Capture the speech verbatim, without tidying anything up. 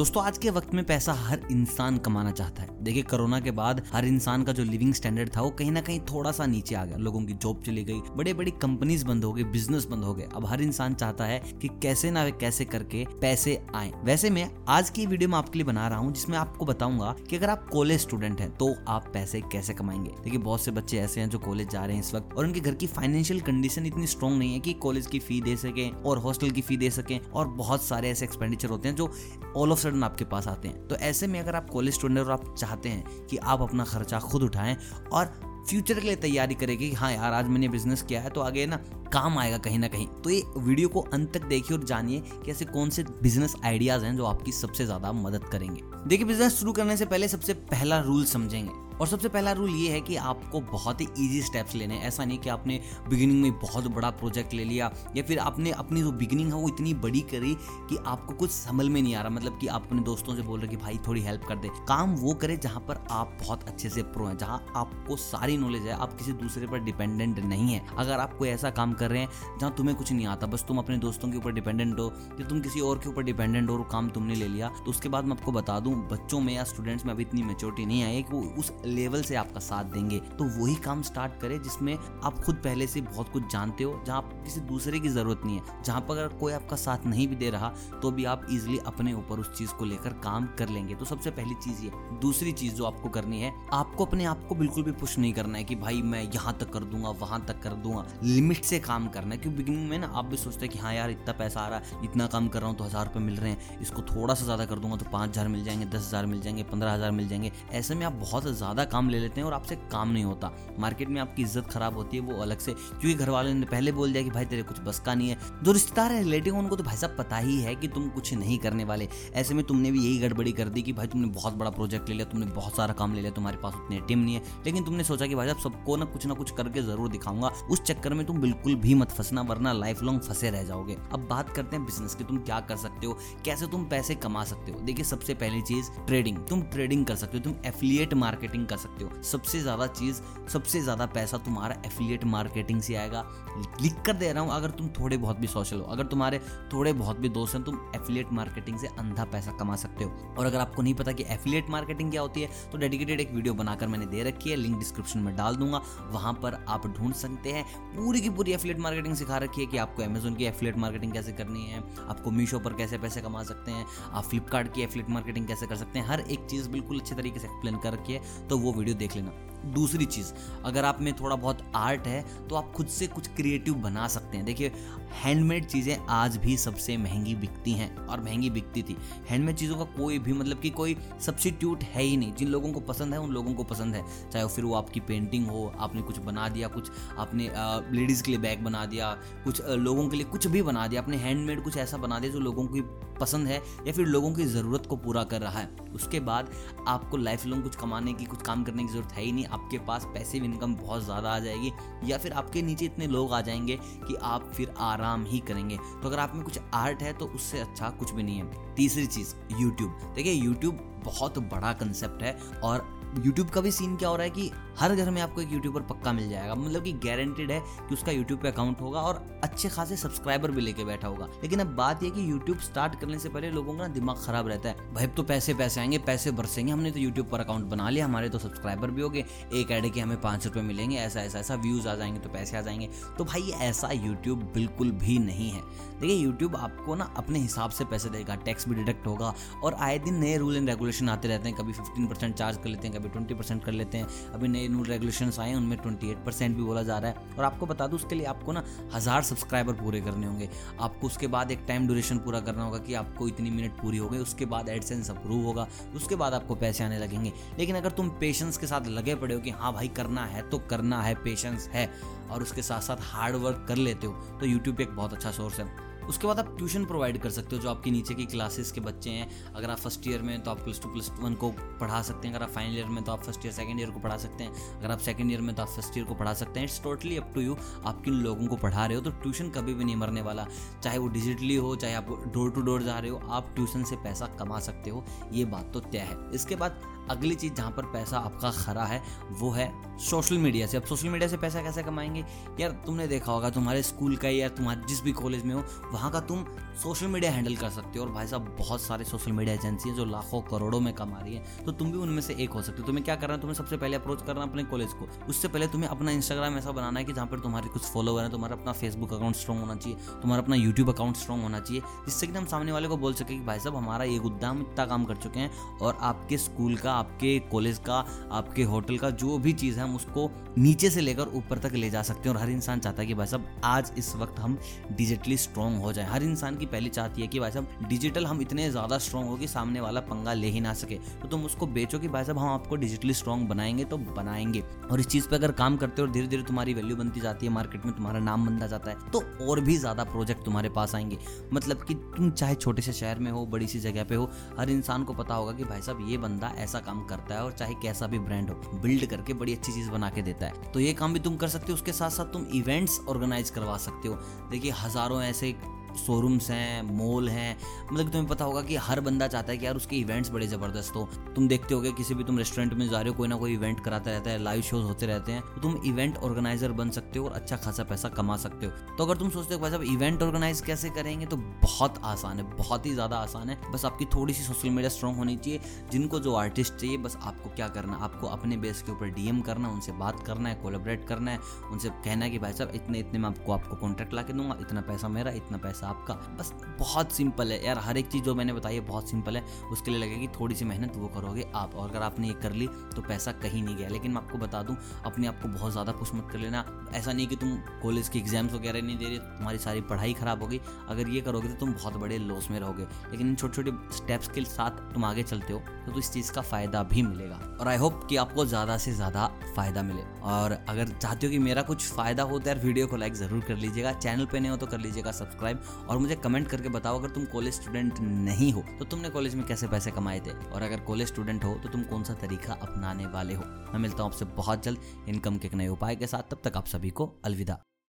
दोस्तों आज के वक्त में पैसा हर इंसान कमाना चाहता है। देखिए कोरोना के बाद हर इंसान का जो लिविंग स्टैंडर्ड था वो कहीं ना कहीं थोड़ा सा नीचे आ गया। लोगों की जॉब चली गई, बड़े बड़ी कंपनीज बंद हो गई, बिजनेस बंद हो गए। अब हर इंसान चाहता है कि कैसे ना कैसे करके पैसे आए। वैसे मैं आज की वीडियो में आपके लिए बना रहा हूँ जिसमें आपको बताऊंगा कि अगर आप कॉलेज स्टूडेंट हैं तो आप पैसे कैसे कमाएंगे। देखिए बहुत से बच्चे ऐसे हैं जो कॉलेज जा रहे हैं इस वक्त और उनके घर की फाइनेंशियल कंडीशन इतनी स्ट्रांग नहीं है कि कॉलेज की फी दे सके और हॉस्टल की फी दे सके, और बहुत सारे ऐसे एक्सपेंडिचर होते हैं जो ऑल ऑफ सडन आपके पास आते हैं। तो ऐसे में अगर आप कॉलेज स्टूडेंट और आप चाहते हैं कि आप अपना खर्चा खुद उठाएं और फ्यूचर के लिए तैयारी करेगी, हाँ यार आज मैंने बिजनेस किया है तो आगे ना काम आएगा कहीं ना कहीं, तो ये वीडियो को अंत तक देखिए और जानिए कि ऐसे कौन से बिजनेस आइडियाज हैं जो आपकी सबसे ज्यादा मदद करेंगे। देखिए बिजनेस शुरू करने से पहले सबसे पहला रूल समझेंगे, और सबसे पहला रूल ये है कि आपको बहुत ही इजी स्टेप्स लेने हैं। ऐसा नहीं कि आपने बिगिनिंग में बहुत बड़ा प्रोजेक्ट ले लिया या फिर आपने अपनी जो बिगिनिंग है वो इतनी बड़ी करी कि आपको कुछ समझ में नहीं आ रहा, मतलब कि आप अपने दोस्तों से बोल रहे कि भाई थोड़ी हेल्प कर दे। काम वो करे जहाँ पर आप बहुत अच्छे से प्रो हैं, जहाँ आपको सारी नॉलेज है, आप किसी दूसरे पर डिपेंडेंट नहीं है। अगर आप कोई ऐसा काम कर रहे हैं जहाँ तुम्हें कुछ नहीं आता, बस तुम अपने दोस्तों के ऊपर डिपेंडेंट हो या तुम किसी और के ऊपर डिपेंडेंट हो और काम तुमने ले लिया, तो उसके बाद मैं आपको बता दूँ बच्चों में या स्टूडेंट्स में अभी इतनी मैच्योरिटी नहीं आई कि वो उस लेवल से आपका साथ देंगे। तो वही काम स्टार्ट करें जिसमें आप खुद पहले से बहुत कुछ जानते हो, जहाँ आप किसी दूसरे की जरूरत नहीं है, जहाँ पर अगर कोई आपका साथ नहीं भी दे रहा तो भी आप इजीली अपने ऊपर उस चीज को लेकर काम कर लेंगे। तो सबसे पहली चीज ये। दूसरी चीज जो आपको करनी है, आपको अपने आप को बिल्कुल भी पुश नहीं करना है कि भाई मैं यहाँ तक कर दूंगा वहां तक कर दूंगा, लिमिट से काम करना है। क्योंकि बिगिनिंग में ना आप भी सोचते हैं कि हाँ यार इतना पैसा आ रहा है, इतना काम कर रहा हूँ तो हजार रुपये मिल रहे हैं, इसको थोड़ा सा ज्यादा कर दूंगा तो पाँच हजार मिल जाएंगे, दस हजार मिल जाएंगे, पंद्रह हजार मिल जाएंगे। ऐसे में आप बहुत ज्यादा काम ले लेते हैं और आपसे काम नहीं होता, मार्केट में आपकी इज्जत खराब होती है वो अलग से, क्योंकि घर वालों ने पहले बोल दिया कि भाई तेरे कुछ बस का नहीं है। जो रिश्तेदार है रिलेटिव उनको तो भाई साहब पता ही है कि तुम कुछ नहीं करने वाले। ऐसे में तुमने भी यही गड़बड़ी कर दी कि भाई तुमने बहुत बड़ा प्रोजेक्ट ले लिया, तुमने बहुत सारा काम ले लिया, तुम्हारे पास उतनी टीम नहीं है, लेकिन तुमने सोचा कि भाई साहब सबको ना कुछ ना कुछ करके जरूर दिखाऊंगा। उस चक्कर में तुम बिल्कुल भी मत फंसना वरना लाइफ लॉन्ग फंसे रह जाओगे। अब बात करते हैं बिजनेस की, तुम क्या कर सकते हो, कैसे तुम पैसे कमा सकते हो। देखिए सबसे पहली चीज ट्रेडिंग, तुम ट्रेडिंग कर सकते हो, तुम एफिलिएट मार्केटिंग कर सकते हो। सबसे ज्यादा चीज, सबसे ज्यादा पैसा तुम्हारा एफिलिएट मार्केटिंग से आएगा। लिख कर दे रहा हूं, अगर तुम थोड़े बहुत भी सोशल हो, अगर तुम्हारे थोड़े बहुत भी दोस्त हैं, तुम एफिलिएट मार्केटिंग से अंधा पैसा कमा सकते हो। और अगर आपको नहीं पता कि एफिलिएट मार्केटिंग क्या होती है तो डेडिकेटेड एक वीडियो बनाकर मैंने दे रखी है, लिंक डिस्क्रिप्शन में डाल दूंगा, वहां पर आप ढूंढ सकते हैं। पूरी की पूरी एफिलिएट मार्केटिंग सिखा रखी है कि आपको Amazon की एफिलिएट मार्केटिंग कैसे करनी है, आपको मीशो पर कैसे पैसे कमा सकते हैं, आप फ्लिपकार्ट की एफिलिएट मार्केटिंग कैसे कर सकते हैं, हर एक चीज बिल्कुल अच्छे तरीके से एक्सप्लेन कर रखी है, तो वो वीडियो देख लेना। दूसरी चीज़, अगर आप में थोड़ा बहुत आर्ट है तो आप खुद से कुछ क्रिएटिव बना सकते हैं। देखिए हैंडमेड चीज़ें आज भी सबसे महंगी बिकती हैं और महंगी बिकती थी। हैंडमेड चीज़ों का कोई भी मतलब कि कोई सब्स्टिट्यूट है ही नहीं। जिन लोगों को पसंद है उन लोगों को पसंद है, चाहे फिर वो आपकी पेंटिंग हो, आपने कुछ बना दिया, कुछ आपने लेडीज़ के लिए बैग बना दिया, कुछ लोगों के लिए कुछ भी बना दिया, आपने हैंडमेड कुछ ऐसा बना दिया जो लोगों की पसंद है या फिर लोगों की ज़रूरत को पूरा कर रहा है। उसके बाद आपको लाइफ लॉन्ग कुछ कमाने की, कुछ काम करने की ज़रूरत है ही नहीं, आपके पास पैसिव इनकम बहुत ज़्यादा आ जाएगी या फिर आपके नीचे इतने लोग आ जाएंगे कि आप फिर आराम ही करेंगे। तो अगर आप में कुछ आर्ट है तो उससे अच्छा कुछ भी नहीं है। तीसरी चीज़ यूट्यूब। देखिए यूट्यूब बहुत बड़ा कंसेप्ट है और यूट्यूब का भी सीन क्या हो रहा है कि हर घर में आपको एक यूट्यूबर पक्का मिल जाएगा, मतलब कि गारंटेड है कि उसका यूट्यूब पे अकाउंट होगा और अच्छे खासे सब्सक्राइबर भी लेके बैठा होगा। लेकिन अब बात यह कि यूट्यूब स्टार्ट करने से पहले लोगों का दिमाग खराब रहता है, भाई तो पैसे पैसे आएंगे, पैसे बरसेंगे, हमने तो यूट्यूब पर अकाउंट बना लिया, हमारे तो सब्सक्राइबर भी हो गए, एक ऐड के हमें पाँच रुपये मिलेंगे, ऐसा ऐसा ऐसा व्यूज़ आ जाएंगे तो पैसे आ जाएंगे। तो भाई ऐसा यूट्यूब बिल्कुल भी नहीं है। देखिए यूट्यूब आपको ना अपने हिसाब से पैसे देगा, टैक्स भी डिडक्ट होगा और आए दिन नए रूल एंड रेगुलेशन आते रहते हैं, कभी फिफ्टीन परसेंट चार्ज कर लेते हैं, अभी बीस परसेंट कर लेते हैं, अभी नए रूल रेगुलेशंस आए उनमें अट्ठाईस परसेंट भी बोला जा रहा है। और आपको बता दूं उसके लिए आपको ना हज़ार सब्सक्राइबर पूरे करने होंगे, आपको उसके बाद एक टाइम ड्यूरेशन पूरा करना होगा कि आपको इतनी मिनट पूरी हो गई, उसके बाद एडसेंस अप्रूव होगा, उसके बाद आपको पैसे आने लगेंगे। लेकिन अगर तुम पेशेंस के साथ लगे पड़े हो कि हाँ भाई करना है तो करना है, पेशेंस है और उसके साथ साथ हार्ड वर्क कर लेते हो तो यूट्यूब एक बहुत अच्छा सोर्स है। उसके बाद आप ट्यूशन प्रोवाइड कर सकते हो, जो आपके नीचे की क्लासेस के बच्चे हैं, अगर आप फर्स्ट ईयर में तो आप प्लस टू प्लस वन को पढ़ा सकते हैं, अगर आप फाइनल ईयर में तो आप फर्स्ट ईयर सेकंड ईयर को पढ़ा सकते हैं, अगर आप सेकंड ईयर में तो आप फर्स्ट ईयर को पढ़ा सकते हैं। It's totally up to you, आप किन लोगों को पढ़ा रहे हो। तो ट्यूशन कभी भी नहीं मरने वाला, चाहे वो डिजिटली हो, चाहे आप डोर टू डोर जा रहे हो, आप ट्यूशन से पैसा कमा सकते हो, ये बात तो तय है। इसके बाद अगली चीज़ जहाँ पर पैसा आपका खरा है वो है सोशल मीडिया से। अब सोशल मीडिया से पैसा कैसे कमाएंगे यार, तुमने देखा होगा तुम्हारे स्कूल का या तुम्हारे जिस भी कॉलेज में हो वहाँ का तुम सोशल मीडिया हैंडल कर सकते हो। और भाई साहब बहुत सारे सोशल मीडिया एजेंसी हैं जो लाखों करोड़ों में कमा रही हैं, तो तुम भी उनमें से एक हो सकते हो। तुम्हें क्या करना है, तुम्हें सबसे पहले अप्रोच करना अपने कॉलेज को। उससे पहले तुम्हें अपना इंस्टाग्राम ऐसा बनाना है कि जहाँ पर तुम्हारे कुछ फॉलोवर हैं, तुम्हारा अपना फेसबुक अकाउंट स्ट्रॉन्ग होना चाहिए, तुम्हारा अपना यूट्यूब अकाउंट स्ट्रॉन्ग होना चाहिए, जिससे कि हम सामने वाले को बोल सके कि भाई साहब हमारा ये गुद्दाम इतना काम कर चुके हैं और आपके स्कूल का, आपके कॉलेज का, आपके होटल का जो भी चीज़ है हम उसको नीचे से लेकर ऊपर तक ले जा सकते हैं। और हर इंसान चाहता है कि भाई साहब आज इस वक्त हम डिजिटली स्ट्रॉन्ग हो जाएं। हर इंसान की पहली चाहती है कि भाई साहब डिजिटल हम इतने ज़्यादा स्ट्रॉन्ग हो कि सामने वाला पंगा ले ही ना सके। तो तुम उसको बेचो कि भाई साहब हम आपको डिजिटली स्ट्रॉन्ग बनाएंगे तो बनाएंगे। और इस चीज़ पर अगर काम करते हो और धीरे धीरे तुम्हारी वैल्यू बनती जाती है, मार्केट में तुम्हारा नाम बनता जाता है, तो और भी ज़्यादा प्रोजेक्ट तुम्हारे पास आएंगे। मतलब कि तुम चाहे छोटे से शहर में हो, बड़ी सी जगह पे हो, हर इंसान को पता होगा कि भाई साहब ये बंदा ऐसा काम करता है और चाहे कैसा भी ब्रांड हो बिल्ड करके बड़ी अच्छी चीज़ बना के देता है। तो ये काम भी तुम कर सकते हो। उसके साथ साथ तुम इवेंट्स ऑर्गेनाइज करवा सकते हो। देखिए हज़ारों ऐसे शोरूम्स हैं, मॉल हैं, मतलब तुम्हें पता होगा कि हर बंदा चाहता है कि यार उसके इवेंट्स बड़े ज़बरदस्त हो। तुम देखते होगे किसी भी तुम रेस्टोरेंट में जा रहे हो कोई ना कोई इवेंट कराता रहता है, लाइव शोज होते रहते हैं, तो तुम इवेंट ऑर्गेनाइजर बन सकते हो और अच्छा खासा पैसा कमा सकते हो। तो अगर तुम सोचते हो भाई साहब इवेंट ऑर्गेनाइज कैसे करेंगे, तो बहुत आसान है, बहुत ही ज़्यादा आसान है। बस आपकी थोड़ी सी सोशल मीडिया स्ट्रॉन्ग होनी चाहिए। जिनको जो आर्टिस्ट चाहिए बस आपको क्या करना, आपको अपने बेस के ऊपर डीएम करना, उनसे बात करना है, कोलैबोरेट करना है, उनसे कहना है कि भाई साहब इतने इतने में आपको आपको कॉन्ट्रैक्ट ला के दूंगा, इतना पैसा मेरा, इतना पैसा आपका। बस बहुत सिंपल है यार, हर एक चीज़ जो मैंने बताई है बहुत सिंपल है। उसके लिए लगेगी थोड़ी सी मेहनत, वो करोगे आप, और अगर आपने ये कर ली तो पैसा कहीं नहीं गया। लेकिन मैं आपको बता दूं, अपने आप को बहुत ज़्यादा पुश मत कर लेना। ऐसा नहीं कि तुम कॉलेज के एग्जाम्स वगैरह नहीं दे रहे, तुम्हारी सारी पढ़ाई खराब होगी। अगर ये करोगे तो तुम बहुत बड़े लॉस में रहोगे। लेकिन इन छोटे छोटे स्टेप्स के साथ तुम आगे चलते हो तो इस चीज़ का फ़ायदा भी मिलेगा। और आई होप कि आपको ज़्यादा से ज़्यादा फ़ायदा मिले। और अगर चाहते हो कि मेरा कुछ फ़ायदा हो तो यार वीडियो को लाइक ज़रूर कर लीजिएगा, चैनल पे नहीं हो तो कर लीजिएगा सब्सक्राइब, और मुझे कमेंट करके बताओ अगर तुम कॉलेज स्टूडेंट नहीं हो तो तुमने कॉलेज में कैसे पैसे कमाए थे, और अगर कॉलेज स्टूडेंट हो तो तुम कौन सा तरीका अपनाने वाले हो। मैं मिलता हूँ आपसे बहुत जल्द इनकम के एक नए उपाय के साथ। तब तक आप सभी को अलविदा।